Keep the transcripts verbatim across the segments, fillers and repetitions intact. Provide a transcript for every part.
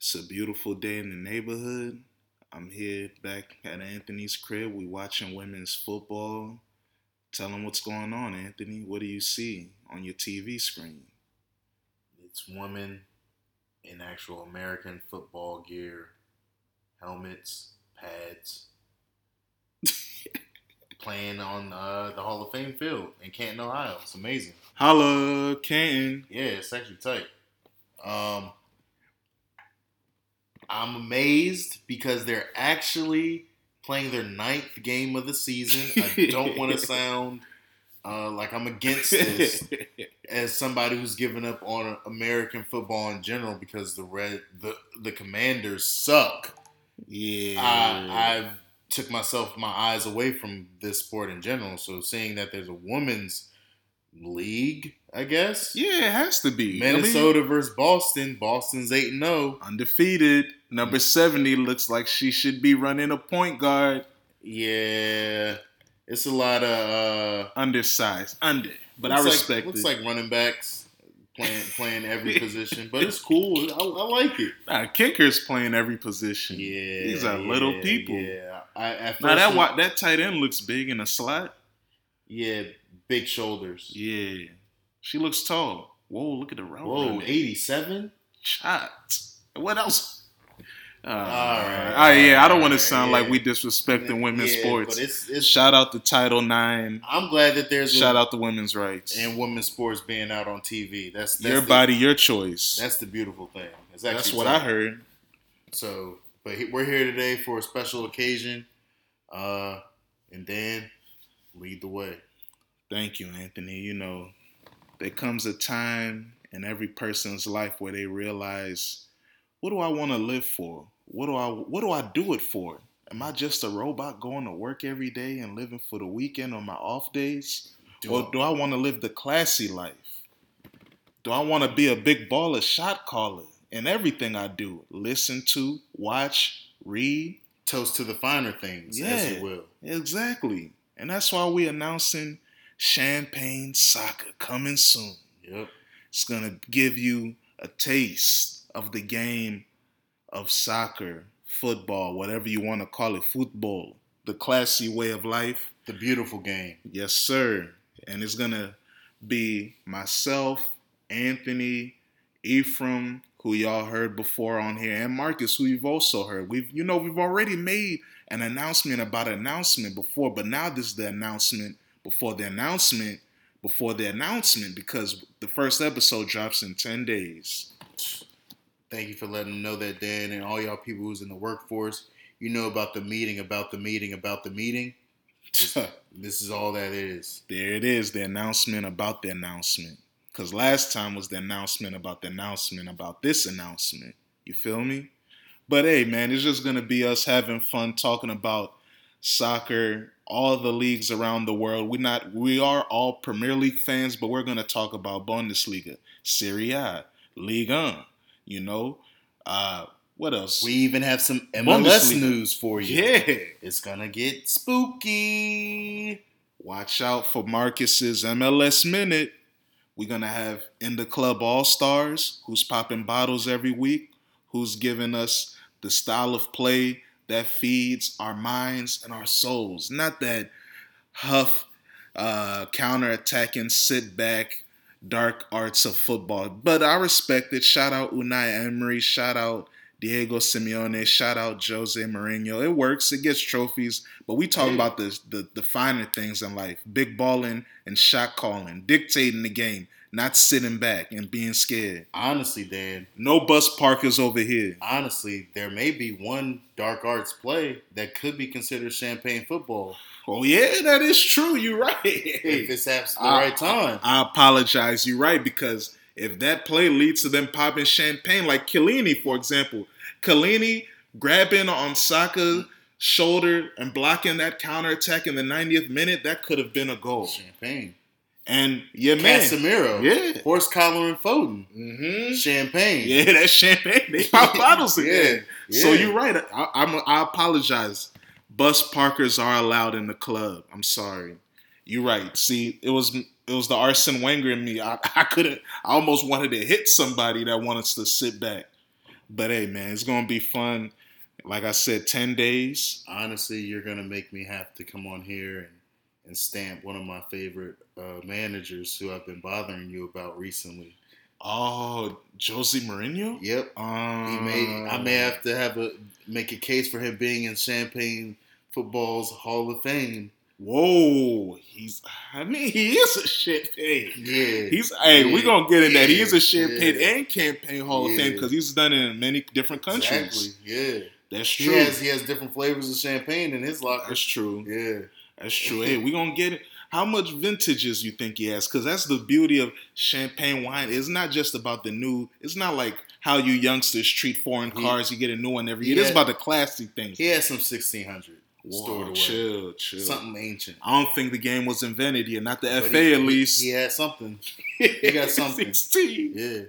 It's a beautiful day in the neighborhood. I'm here back at Anthony's crib. We watching women's football. Tell them what's going on, Anthony. What do you see on your T V screen? It's women in actual American football gear, helmets, pads, playing on uh, the Hall of Fame field in Canton, Ohio. It's amazing. Holla, Canton. Yeah, it's actually tight. Um, I'm amazed because they're actually playing their ninth game of the season. I don't want to sound uh, like I'm against this as somebody who's given up on American football in general because the red the, the Commanders suck. Yeah. I, I've took myself, my eyes away from this sport in general. So seeing that there's a women's league, I guess. Yeah, it has to be. Minnesota I mean, versus Boston. Boston's eight and oh. Undefeated. Number seventy looks like she should be running a point guard. Yeah. It's a lot of... Uh, undersized. Under. But I respect like, it. Looks like running backs playing playing every position. But it's cool. I, I like it. Nah, kickers playing every position. Yeah. These are yeah, little people. Yeah. I, now, that, look, that tight end looks big in a slot. Yeah. Big shoulders. Yeah. She looks tall. Whoa, look at the road. Whoa, running. eighty-seven? Shots. What else? Uh, all right. All right, yeah, I don't want to sound yeah. like we disrespecting women's yeah, sports. But it's, it's, shout out to Title nine. I'm glad that there's... Shout a, out to women's rights. And women's sports being out on T V. That's, that's Your the, body, your choice. That's the beautiful thing. That's what I heard. So, but we're here today for a special occasion. Uh, and Dan, lead the way. Thank you, Anthony. You know, there comes a time in every person's life where they realize, what do I want to live for? What do I what do I do it for? Am I just a robot going to work every day and living for the weekend on my off days? Do or I, do I want to live the classy life? Do I want to be a big baller shot caller in everything I do? Listen to, watch, read. Toast to the finer things, yeah, as you will. Exactly. And that's why we're announcing Champagne Soccer coming soon. Yep. It's gonna give you a taste of the game of soccer, football, whatever you want to call it, football, the classy way of life, the beautiful game. Yes, sir. And it's gonna be myself, Anthony, Ephraim, who y'all heard before on here, and Marcus, who you've also heard. We've, you know, we've already made an announcement about an announcement before, but now this is the announcement. Before the announcement, before the announcement, because the first episode drops in ten days. Thank you for letting them know that, Dan, and all y'all people who's in the workforce. You know about the meeting, about the meeting, about the meeting. This, this is all that is. There it is, the announcement about the announcement. Because last time was the announcement about the announcement about this announcement. You feel me? But, hey, man, it's just going to be us having fun talking about soccer, all the leagues around the world. We're not, we are all Premier League fans, but we're going to talk about Bundesliga, Serie A, Ligue one, you know. Uh, what else? We even have some M L S news for you. Yeah. It's going to get spooky. Watch out for Marcus's M L S Minute. We're going to have In the Club All-Stars, who's popping bottles every week, who's giving us the style of play that feeds our minds and our souls. Not that huff, uh, counter-attacking, sit-back, dark arts of football. But I respect it. Shout out Unai Emery. Shout out Diego Simeone. Shout out Jose Mourinho. It works. It gets trophies. But we talk about the, the, the finer things in life. Big balling and shot calling. Dictating the game. Not sitting back and being scared. Honestly, Dan. No bus parkers over here. Honestly, there may be one dark arts play that could be considered champagne football. Oh, yeah, that is true. You're right. If it's at the I, right time. I, I apologize. You're right, because if that play leads to them popping champagne, like Killini, for example. Killini grabbing on Saka's shoulder and blocking that counterattack in the ninetieth minute, that could have been a goal. Champagne. And your man Casemiro, yeah, horse collar and Foden, mm-hmm. champagne, yeah, that's champagne. They pop bottles again. Yeah. Yeah. So you're right. I, I'm, I apologize. Bus parkers are allowed in the club. I'm sorry. You're right. See, it was it was the Arsene Wenger in me. I, I couldn't. I almost wanted to hit somebody that wanted us to sit back. But hey, man, it's going to be fun. Like I said, ten days. Honestly, you're going to make me have to come on here and, and stamp one of my favorite uh, managers who I've been bothering you about recently. Oh, Jose Mourinho? Yep. Um, he may, I may have to have a make a case for him being in Champagne Football's Hall of Fame. Whoa, he's, I mean, he is a shit pig. Yeah. He's, hey, yeah, we're going to get in yeah, that. He is a shit pig yeah. and campaign Hall yeah. of Fame because he's done it in many different countries. Exactly, yeah. That's true. He has, he has different flavors of champagne in his locker. That's true. Yeah. That's true. Hey, we're going to get it. How much vintages you think he has? Because that's the beauty of champagne wine. It's not just about the new, it's not like how you youngsters treat foreign cars. He, you get a new one every year. Had, it's about the classy things. He has some sixteen hundred. Whoa, away. chill, chill. Something ancient. I don't think the game was invented here. Not the but F A, he, at least. He had something. He got something. sixteen. Yeah.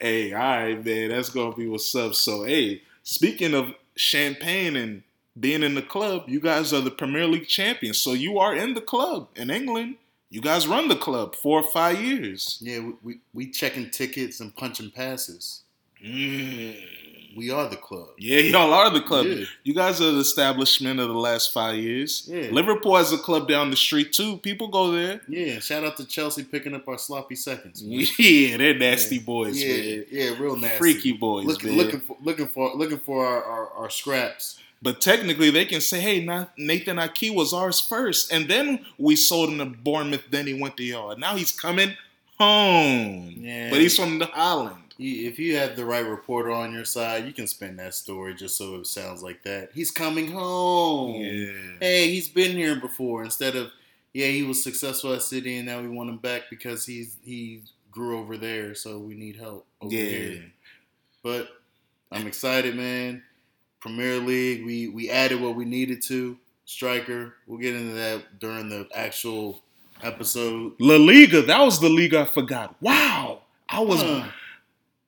Hey, all right, man. That's going to be what's up. So, hey, speaking of champagne and being in the club, you guys are the Premier League champions. So, you are in the club in England. You guys run the club four or five years. Yeah, we we, we checking tickets and punching passes. Mm. We are the club. Yeah, y'all are the club. Yeah. You guys are the establishment of the last five years. Yeah. Liverpool has a club down the street, too. People go there. Yeah, shout out to Chelsea picking up our sloppy seconds. Man. Yeah, they're nasty yeah. boys, yeah. man. Yeah, real nasty. Freaky boys, Look, man. Looking for, looking for, looking for our, our, our scraps. But technically, they can say, hey, Nathan Ake was ours first. And then we sold him to Bournemouth. Then he went to y'all. Now he's coming home. Yeah. But he's from the island. If you have the right reporter on your side, you can spin that story just so it sounds like that. He's coming home. Yeah. Hey, he's been here before. Instead of, yeah, he was successful at City and now we want him back because he's he grew over there, so we need help over yeah. here. But I'm excited, man. Premier League, we, we added what we needed to. Striker, we'll get into that during the actual episode. La Liga, that was the league I forgot. Wow. I was... Huh.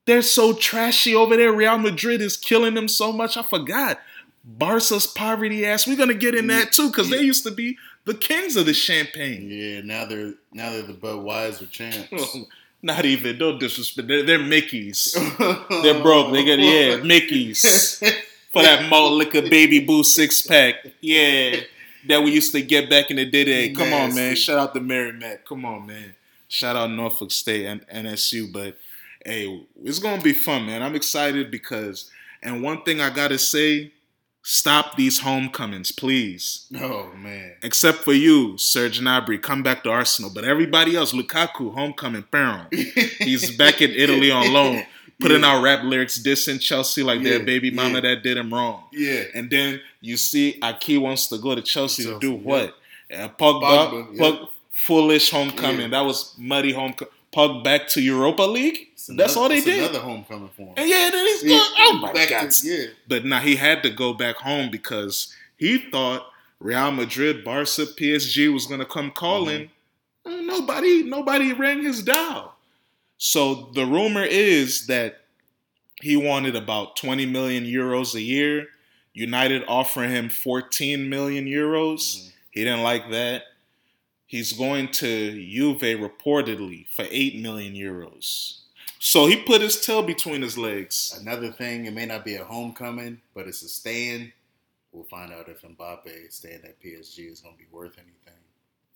They're so trashy over there. Real Madrid is killing them so much. I forgot. Barca's poverty ass. We're gonna get in that too because yeah. they used to be the kings of the champagne. Yeah, now they're now they're the Budweiser champs. Not even. Don't disrespect. They're, they're Mickey's. They're broke. They got yeah Mickey's for that malt liquor baby boo six pack. Yeah, that we used to get back in the day. Hey, come on, man. Shout out to Merrimack. Come on, man. Shout out Norfolk State and N S U, but. Hey, it's going to be fun, man. I'm excited because, and one thing I got to say, stop these homecomings, please. Oh, man. Except for you, Serge Gnabry, come back to Arsenal. But everybody else, Lukaku, homecoming, pharaoh. He's back in Italy on loan, putting yeah. out rap lyrics, dissing Chelsea like yeah. their baby mama yeah. that did him wrong. Yeah. And then you see Aki wants to go to Chelsea so, to do yeah. what? Uh, Pogba, Pogba, Pogba yeah. foolish homecoming. Yeah. That was muddy homecoming. Pug back to Europa League. Another, that's all they did. Another homecoming for him. And yeah, then he's yeah. going. Oh my back God! To, yeah. But now nah, he had to go back home because he thought Real Madrid, Barca, P S G was going to come calling. Mm-hmm. Nobody, nobody rang his dial. So the rumor is that he wanted about twenty million euros a year. United offering him fourteen million euros. Mm-hmm. He didn't like that. He's going to Juve reportedly for eight million euros. So he put his tail between his legs. Another thing, it may not be a homecoming, but it's a stay-in. We'll find out if Mbappe staying at P S G is going to be worth anything.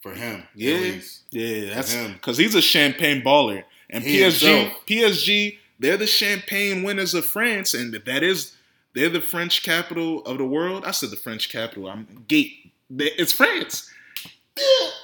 For him. Yeah. Yeah, that's him. Because he's a champagne baller. And P S G, P S G, they're the champagne winners of France. And that is, they're the French capital of the world. I said the French capital. I'm gate. It's France.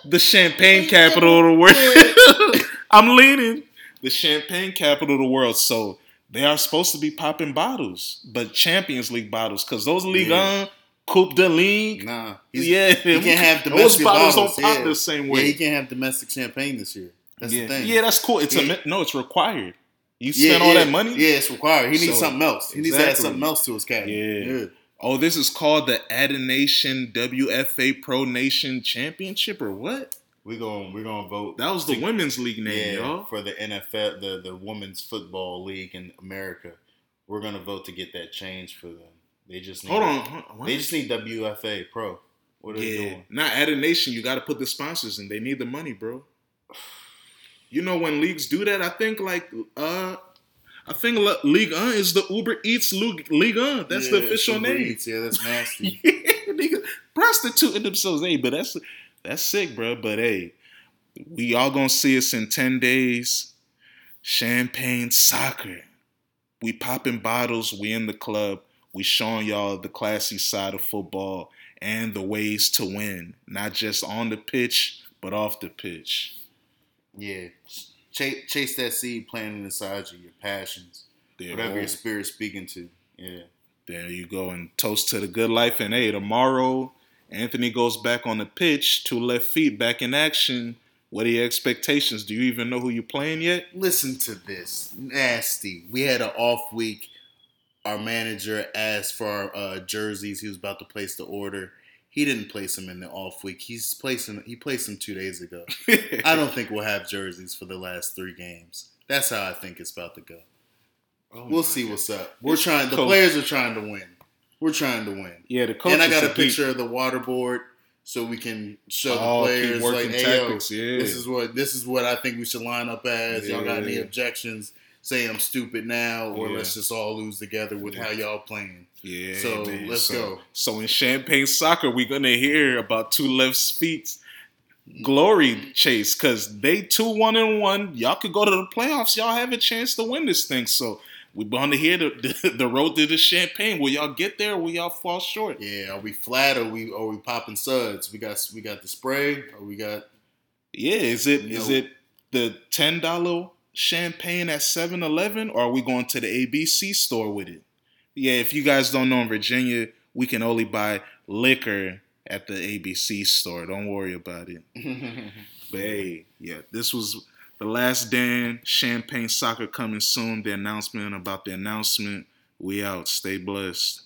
The champagne capital of the world. I'm leaning. The champagne capital of the world. So they are supposed to be popping bottles, but Champions League bottles, because those Ligue yeah. one, Coupe de Ligue. Nah. Yeah. He can't have domestic those bottles. bottles don't pop yeah. the same way. Yeah, he can't have domestic champagne this year. That's yeah. the thing. Yeah, that's cool. It's yeah. a, no, it's required. You spend yeah, all yeah. that money? Yeah, it's required. He needs so, something else. He exactly. needs to add something else to his cabinet. Yeah. yeah. Oh, this is called the AdNation W F A Pro Nation Championship or what? We're going we're going to vote. That was the to, women's league name, yeah, y'all. For the N F L, the, the Women's Football League in America. We're going to vote to get that changed for them. They just need Hold on. What? They just need W F A Pro. What are yeah. they doing? Not AdNation, you got to put the sponsors in. They need the money, bro. You know when leagues do that, I think like uh I think Ligue one is the Uber Eats Ligue one. That's yeah, the official Uber name. Eats. Yeah, that's nasty. Yeah, nigga, prostituting themselves. Hey, but that's that's sick, bro. But hey, we all gonna see us in ten days. Champagne Soccer. We popping bottles. We in the club. We showing y'all the classy side of football and the ways to win, not just on the pitch but off the pitch. Yeah. Chase, chase that seed planted inside you, your passions, there whatever your spirit's speaking to. Yeah. There you go. And toast to the good life. And, hey, tomorrow, Anthony goes back on the pitch, two left feet, back in action. What are your expectations? Do you even know who you're playing yet? Listen to this. Nasty. We had an off week. Our manager asked for our uh, jerseys. He was about to place the order. He didn't place them in the off week. He's placing. He placed them two days ago. I don't think we'll have jerseys for the last three games. That's how I think it's about to go. Oh, we'll see God. What's up. We're it's trying. The coach. Players are trying to win. We're trying to win. Yeah, the coach. And I got a picture deep. Of the water board so we can show oh, the players like, hey, tactics. Yo, yeah. this is what this is what I think we should line up as. Yeah. Y'all got any objections? Say I'm stupid now, or yeah. let's just all lose together with yeah. how y'all playing. Yeah, so man. let's so, go. So in Champagne Soccer, we're gonna hear about two left feet glory chase because they two one and one. Y'all could go to the playoffs. Y'all have a chance to win this thing. So we're gonna hear the, the, the road to the champagne. Will y'all get there? Or will y'all fall short? Yeah, are we flat? Or we are we popping suds? We got we got the spray. Or we got yeah. Is it is know, it the ten dollar? Champagne at seven eleven, or are we going to the A B C store with it? Yeah, if you guys don't know, in Virginia, we can only buy liquor at the A B C store. Don't worry about it. But hey, yeah, this was The Last Dan. Champagne Soccer coming soon. The announcement about the announcement. We out. Stay blessed.